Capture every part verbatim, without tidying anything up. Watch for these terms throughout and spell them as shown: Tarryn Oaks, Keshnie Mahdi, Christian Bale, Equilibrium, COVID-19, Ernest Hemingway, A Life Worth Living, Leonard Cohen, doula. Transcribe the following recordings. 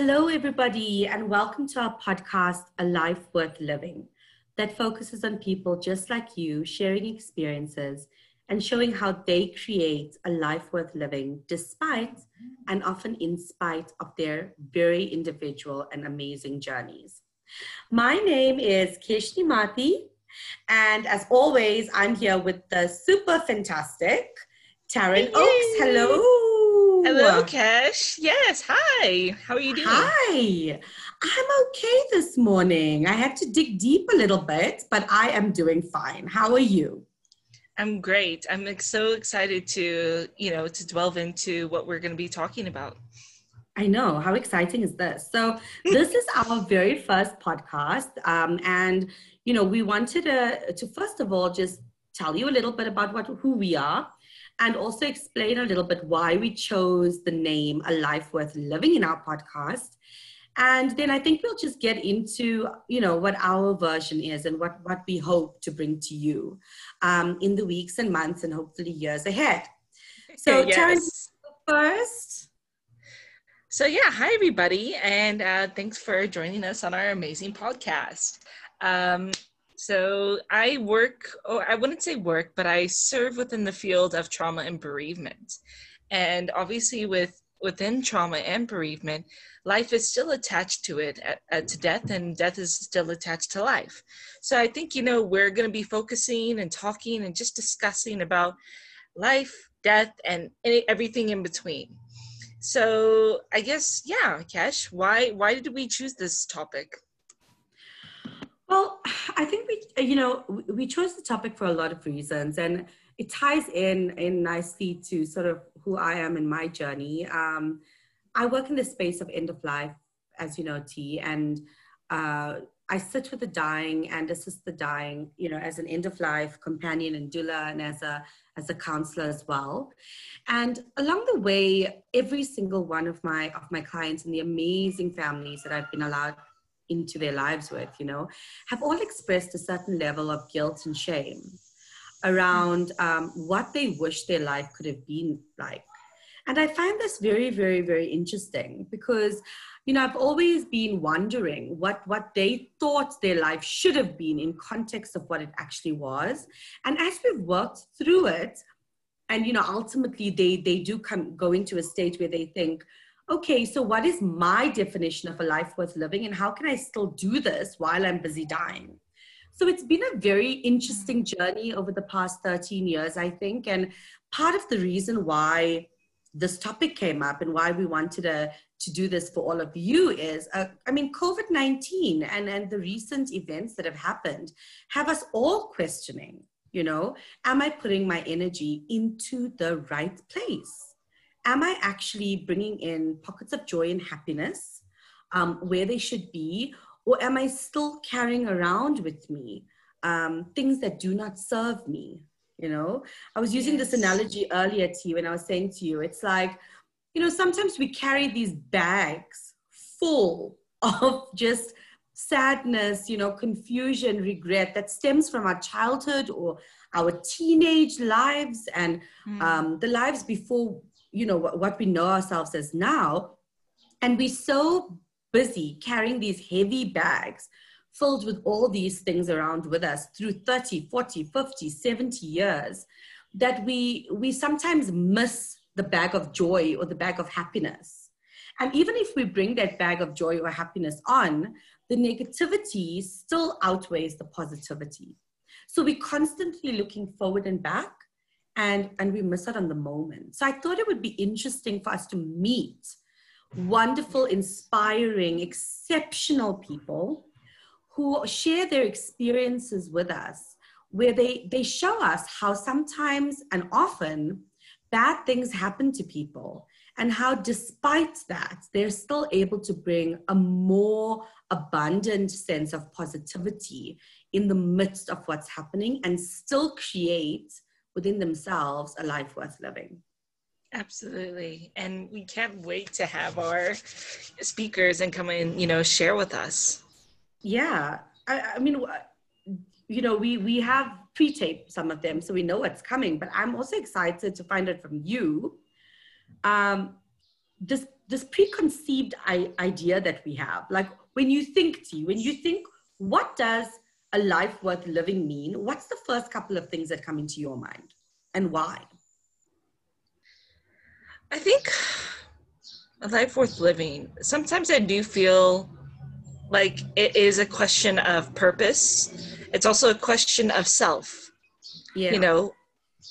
Hello, everybody, and welcome to our podcast, A Life Worth Living, that focuses on people just like you sharing experiences and showing how they create a life worth living despite and often in spite of their very individual and amazing journeys. My name is Keshnie Mahdi, and as always, I'm here with the super fantastic Tarryn Oaks. Hello. Hello, Kesh. Yes. Hi. How are you doing? Hi. I'm okay this morning. I had to dig deep a little bit, but I am doing fine. How are you? I'm great. I'm so excited to, you know, to delve into what we're going to be talking about. I know. How exciting is this? So this is our very first podcast. Um, and, you know, we wanted to, to, first of all, just tell you a little bit about what who we are. And also explain a little bit why we chose the name A Life Worth Living in our podcast. And then I think we'll just get into, you know, what our version is and what, what we hope to bring to you um, in the weeks and months and hopefully years ahead. So yes. Tarryn, first. So yeah, hi everybody. And uh, thanks for joining us on our amazing podcast. Um, So I work, or I wouldn't say work, but I serve within the field of trauma and bereavement. And obviously with within trauma and bereavement, life is still attached to it, at, at, to death, and death is still attached to life. So I think, you know, we're going to be focusing and talking and just discussing about life, death, and everything in between. So I guess, yeah, Kesh, why, why did we choose this topic? Well, I think we, you know, we chose the topic for a lot of reasons, and it ties in, in nicely to sort of who I am in my journey. Um, I work in the space of end of life, as you know, T, and uh, I sit with the dying and assist the dying, you know, as an end of life companion and doula, and as a, as a counselor as well. And along the way, every single one of my, of my clients and the amazing families that I've been allowed into their lives with, you know, have all expressed a certain level of guilt and shame around um, what they wish their life could have been like. And I find this very, very, very interesting because, you know, I've always been wondering what, what they thought their life should have been in context of what it actually was. And as we've worked through it, and, you know, ultimately they, they do come go into a stage where they think, okay, so what is my definition of a life worth living, and how can I still do this while I'm busy dying? So it's been a very interesting journey over the past thirteen years, I think. And part of the reason why this topic came up and why we wanted to, to do this for all of you is, uh, I mean, COVID nineteen and, and the recent events that have happened have us all questioning, you know, am I putting my energy into the right place? Am I actually bringing in pockets of joy and happiness um, where they should be? Or am I still carrying around with me um, things that do not serve me? You know, I was using yes. this analogy earlier to you when I was saying to you, it's like, you know, sometimes we carry these bags full of just sadness, you know, confusion, regret that stems from our childhood or our teenage lives and mm. um, the lives before, you know, what we know ourselves as now. And we're so busy carrying these heavy bags filled with all these things around with us through thirty, forty, fifty, seventy years that we, we sometimes miss the bag of joy or the bag of happiness. And even if we bring that bag of joy or happiness on, the negativity still outweighs the positivity. So we're constantly looking forward and back, And, and we miss out on the moment. So I thought it would be interesting for us to meet wonderful, inspiring, exceptional people who share their experiences with us, where they, they show us how sometimes and often bad things happen to people, and how despite that, they're still able to bring a more abundant sense of positivity in the midst of what's happening and still create within themselves a life worth living. Absolutely. And we can't wait to have our speakers and come and, you know, share with us. Yeah. I, I mean, you know, we, we have pre-taped some of them, so we know what's coming, but I'm also excited to find out from you, um, this, this preconceived I- idea that we have. Like when you think, T, when you think, what does a life worth living mean? What's the first couple of things that come into your mind and why? I think a life worth living, sometimes I do feel like it is a question of purpose. It's also a question of self, yeah. you know,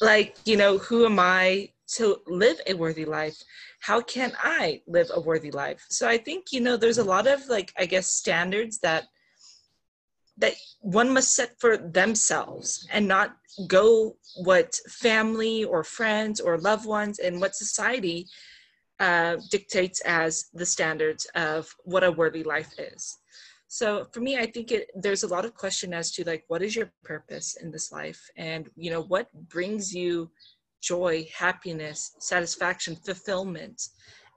like, you know, who am I to live a worthy life? How can I live a worthy life? So I think, you know, there's a lot of like, I guess, standards that that one must set for themselves and not go what family or friends or loved ones and what society uh, dictates as the standards of what a worthy life is. So for me, I think it, there's a lot of question as to like, what is your purpose in this life? And you know, what brings you joy, happiness, satisfaction, fulfillment,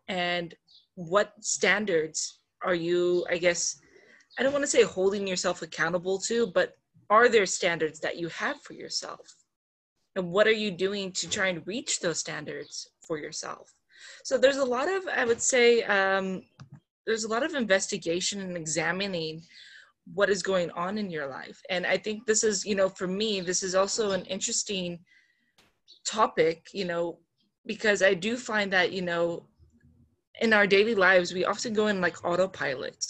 and what standards are you, I guess, I don't want to say holding yourself accountable to, but are there standards that you have for yourself? And what are you doing to try and reach those standards for yourself? So there's a lot of, I would say, um, there's a lot of investigation and examining what is going on in your life. And I think this is, you know, for me, this is also an interesting topic, you know, because I do find that, you know, in our daily lives, we often go in like autopilot.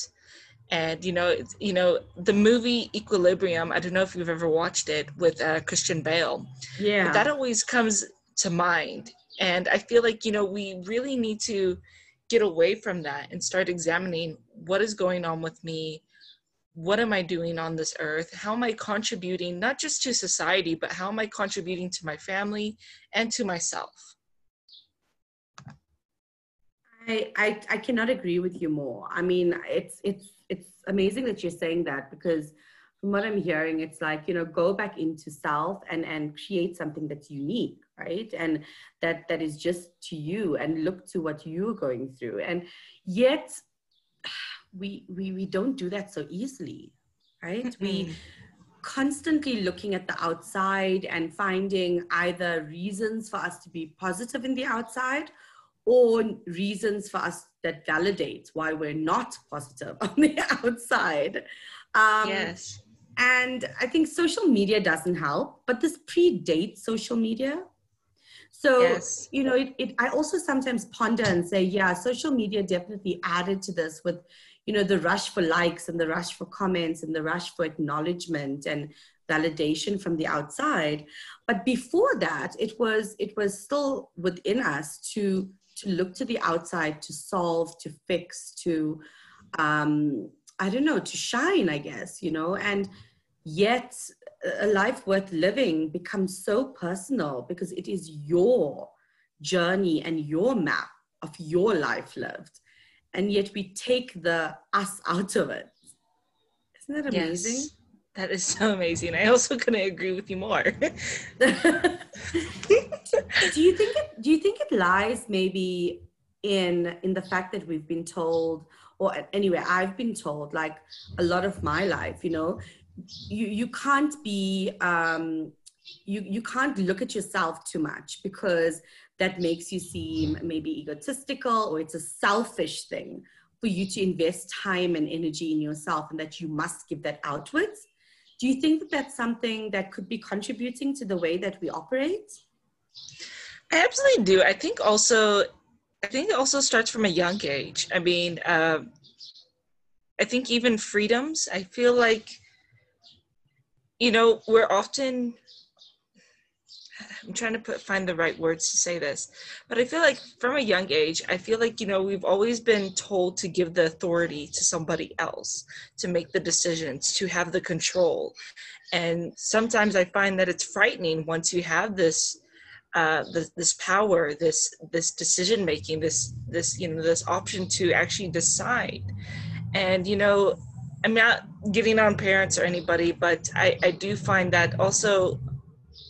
And, you know, it's, you know, the movie Equilibrium, I don't know if you've ever watched it with uh, Christian Bale. Yeah. But that always comes to mind. And I feel like, you know, we really need to get away from that and start examining what is going on with me. What am I doing on this earth? How am I contributing, not just to society, but how am I contributing to my family and to myself? I, I, I cannot agree with you more. I mean, it's, it's, it's amazing that you're saying that, because from what I'm hearing, it's like, you know, go back into self and, and create something that's unique, right? And that, that is just to you, and look to what you're going through. And yet we, we, we don't do that so easily, right? Mm-hmm. We constantly looking at the outside and finding either reasons for us to be positive in the outside, or reasons for us that validate why we're not positive on the outside. Um, yes. And I think social media doesn't help, but this predates social media. So, yes. you know, it, it, I also sometimes ponder and say, yeah, social media definitely added to this with, you know, the rush for likes and the rush for comments and the rush for acknowledgement and validation from the outside. But before that, it was, it was still within us to to look to the outside, to solve, to fix, to, um, I don't know, to shine, I guess, you know, and yet a life worth living becomes so personal, because it is your journey and your map of your life lived. And yet we take the us out of it. Isn't that amazing? Yes, that is so amazing. I also couldn't agree with you more. Do you think it, do you think it lies maybe in in the fact that we've been told, or anyway, I've been told like a lot of my life, you know, you you can't be um, you you can't look at yourself too much, because that makes you seem maybe egotistical, or it's a selfish thing for you to invest time and energy in yourself, and that you must give that outwards. Do you think that that's something that could be contributing to the way that we operate? I absolutely do. I think also, I think it also starts from a young age. I mean, uh, I think even freedoms, I feel like, you know, we're often, I'm trying to put, find the right words to say this, but I feel like from a young age, I feel like, you know, we've always been told to give the authority to somebody else, to make the decisions, to have the control. And sometimes I find that it's frightening once you have this Uh, this, this power, this this decision making, this this you know this option to actually decide. And you know, I'm not getting on parents or anybody, but I, I do find that also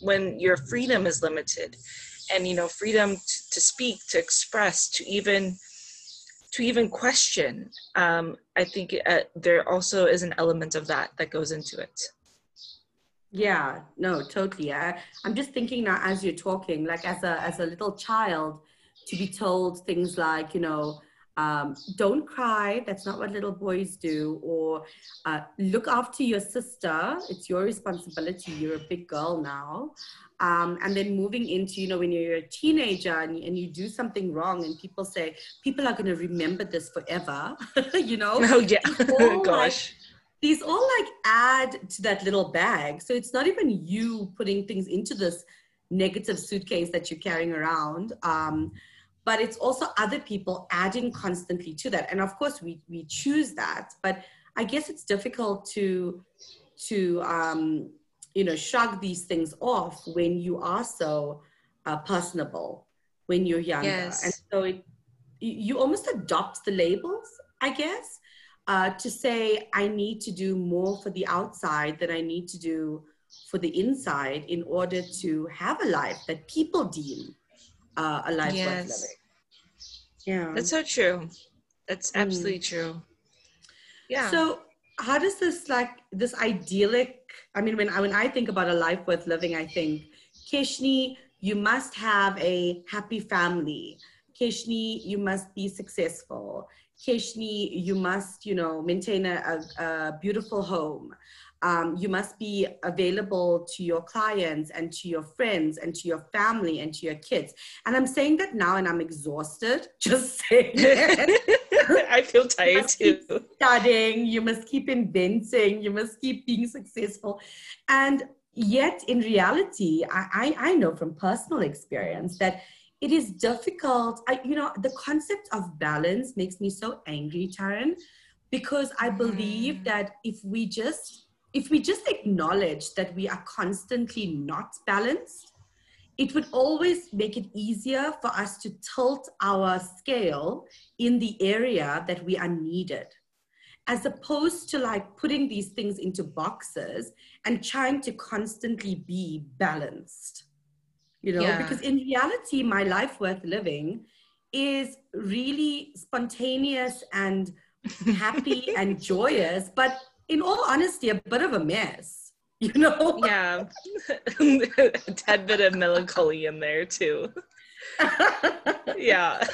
when your freedom is limited, and you know, freedom to, to speak, to express, to even to even question. Um, I think uh, there also is an element of that that goes into it. Yeah, no, totally. I, I'm just thinking now as you're talking, like as a as a little child, to be told things like, you know, Um, don't cry. That's not what little boys do. Or uh, look after your sister. It's your responsibility. You're a big girl now. Um, and then moving into, you know, when you're a teenager and, and you do something wrong and people say, people are going to remember this forever, you know? Oh, yeah. Oh, gosh. Like, these all like add to that little bag. So it's not even you putting things into this negative suitcase that you're carrying around. Um, but it's also other people adding constantly to that. And of course we, we choose that, but I guess it's difficult to, to um, you know, shrug these things off when you are so uh, personable, when you're younger. Yes. And so it, you almost adopt the labels, I guess. Uh, to say I need to do more for the outside than I need to do for the inside in order to have a life that people deem uh, a life yes. worth living. Yeah, that's so true. That's absolutely mm. true. Yeah. So how does this like this idyllic? I mean, when I when I think about a life worth living, I think, Keshnie, you must have a happy family. Keshnie, you must be successful. Keshnie, you must, you know, maintain a, a, a beautiful home. Um, you must be available to your clients and to your friends and to your family and to your kids. And I'm saying that now and I'm exhausted. Just saying that. I feel tired too. You must keep studying. You must keep inventing. You must keep being successful. And yet in reality, I, I, I know from personal experience that it is difficult. I, you know, the concept of balance makes me so angry, Tarryn, because I believe mm. that if we just, if we just acknowledge that we are constantly not balanced, it would always make it easier for us to tilt our scale in the area that we are needed, as opposed to like putting these things into boxes and trying to constantly be balanced. You know, yeah. because in reality, my life worth living is really spontaneous and happy and joyous, but in all honesty, a bit of a mess, you know? Yeah, a tad bit of melancholy in there too. Yeah.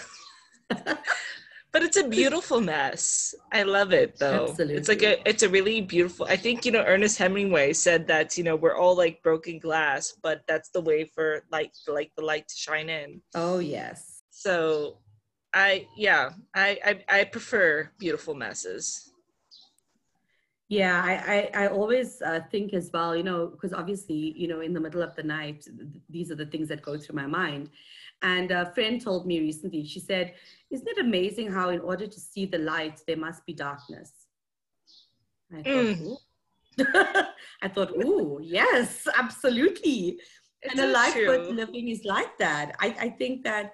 But it's a beautiful mess. I love it though. Absolutely. It's like a, it's a really beautiful, I think, you know, Ernest Hemingway said that, you know, we're all like broken glass, but that's the way for light, like the light to shine in. Oh yes. So I, yeah, I, I, I prefer beautiful messes. Yeah. I, I, I always uh, think as well, you know, because obviously, you know, in the middle of the night, these are the things that go through my mind. And a friend told me recently, she said, isn't it amazing how in order to see the light, there must be darkness? I thought, ooh. I thought, ooh, yes, absolutely. It's and a life true. worth living is like that. I, I think that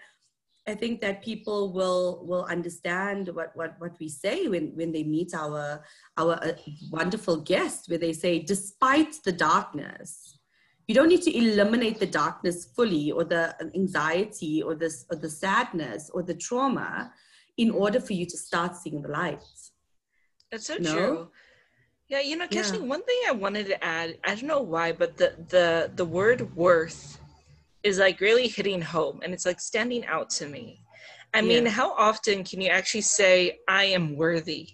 I think that people will will understand what, what, what we say when, when they meet our, our uh, wonderful guest, where they say, despite the darkness. You don't need to eliminate the darkness fully or the anxiety or this or the sadness or the trauma in order for you to start seeing the light. That's so no? true. Yeah, you know, Keshnie, yeah. one thing I wanted to add, I don't know why, but the the the word worth is like really hitting home and it's like standing out to me. I yeah. mean, how often can you actually say, I am worthy?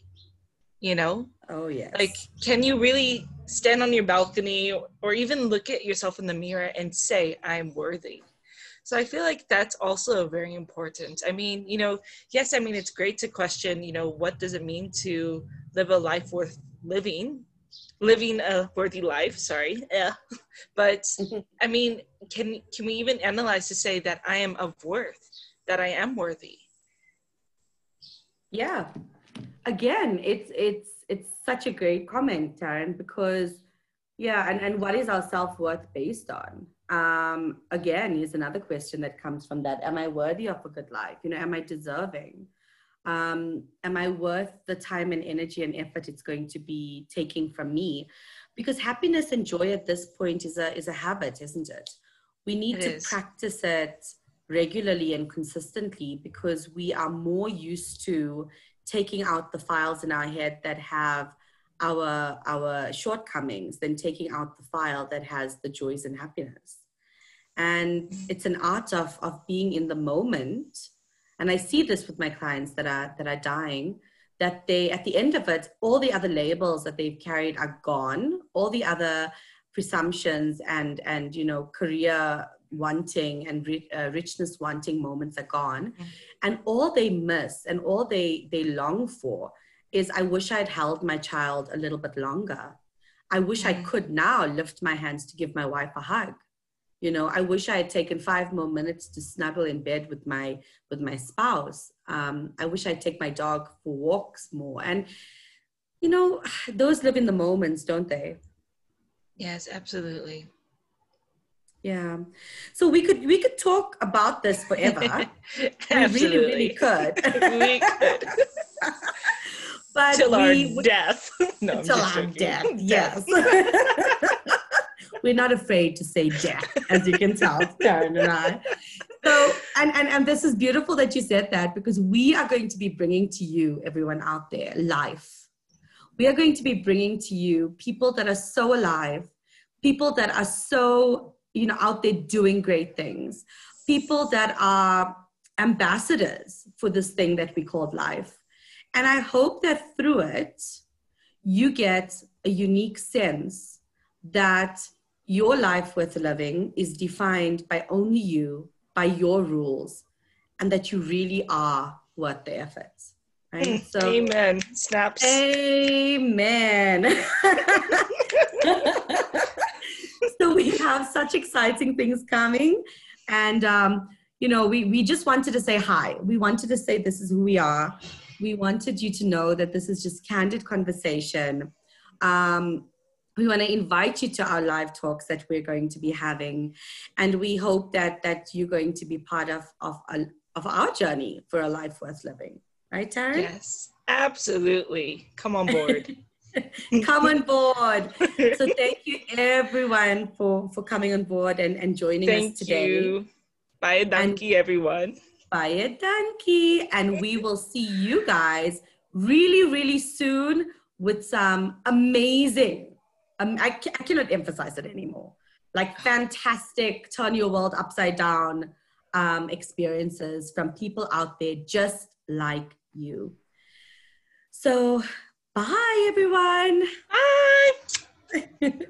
You know? Oh yes. Like, can you really stand on your balcony or even look at yourself in the mirror and say, I'm worthy? So I feel like that's also very important. I mean, you know, yes, I mean, it's great to question, you know, what does it mean to live a life worth living, living a worthy life, sorry. Yeah. But I mean, can, can we even analyze to say that I am of worth, that I am worthy? Yeah. Again, it's, it's, It's such a great comment, Tarryn, because, yeah, and, and what is our self-worth based on? Um, again, is another question that comes from that. Am I worthy of a good life? You know, am I deserving? Um, am I worth the time and energy and effort it's going to be taking from me? Because happiness and joy at this point is a, is a habit, isn't it? We need it to is. practice it regularly and consistently because we are more used to taking out the files in our head that have our, our shortcomings than taking out the file that has the joys and happiness. And it's an art of, of being in the moment And I see this with my clients that are, that are dying, that they, at the end of it, all the other labels that they've carried are gone. All the other presumptions and, and, you know, career wanting and uh, richness wanting moments are gone. Mm-hmm. And all they miss and all they, they long for is, I wish I'd held my child a little bit longer. I wish mm-hmm. I could now lift my hands to give my wife a hug. You know, I wish I had taken five more minutes to snuggle in bed with my, with my spouse. Um, I wish I'd take my dog for walks more. And, you know, those live in the moments, don't they? Yes, absolutely. Yeah. So we could, we could talk about this forever. Absolutely. We really, really could. We could. But till our we, death. No, till our joking. Death, yes. We're not afraid to say death, as you can tell, Tarryn and I. So, and, and, and this is beautiful that you said that, because we are going to be bringing to you, everyone out there, life. We are going to be bringing to you people that are so alive, people that are so, you know, out there doing great things, people that are ambassadors for this thing that we call life. And I hope that through it, you get a unique sense that your life worth living is defined by only you, by your rules, and that you really are worth the effort. Right? So, amen. Snaps. Amen. So we have such exciting things coming. And, um, you know, we, we just wanted to say hi. We wanted to say this is who we are. We wanted you to know that this is just candid conversation. Um, We want to invite you to our live talks that we're going to be having. And we hope that, that you're going to be part of, of, of our journey for a life worth living. Right, Tarryn? Yes, absolutely. Come on board. Come on board. So thank you, everyone, for, for coming on board and, and joining thank us today. Thank you. Bye, dankie, everyone. Bye, dankie. And we will see you guys really, really soon with some amazing... Um, I, ca I cannot emphasize it anymore. Like fantastic, turn your world upside down um, experiences from people out there just like you. So bye, everyone. Bye.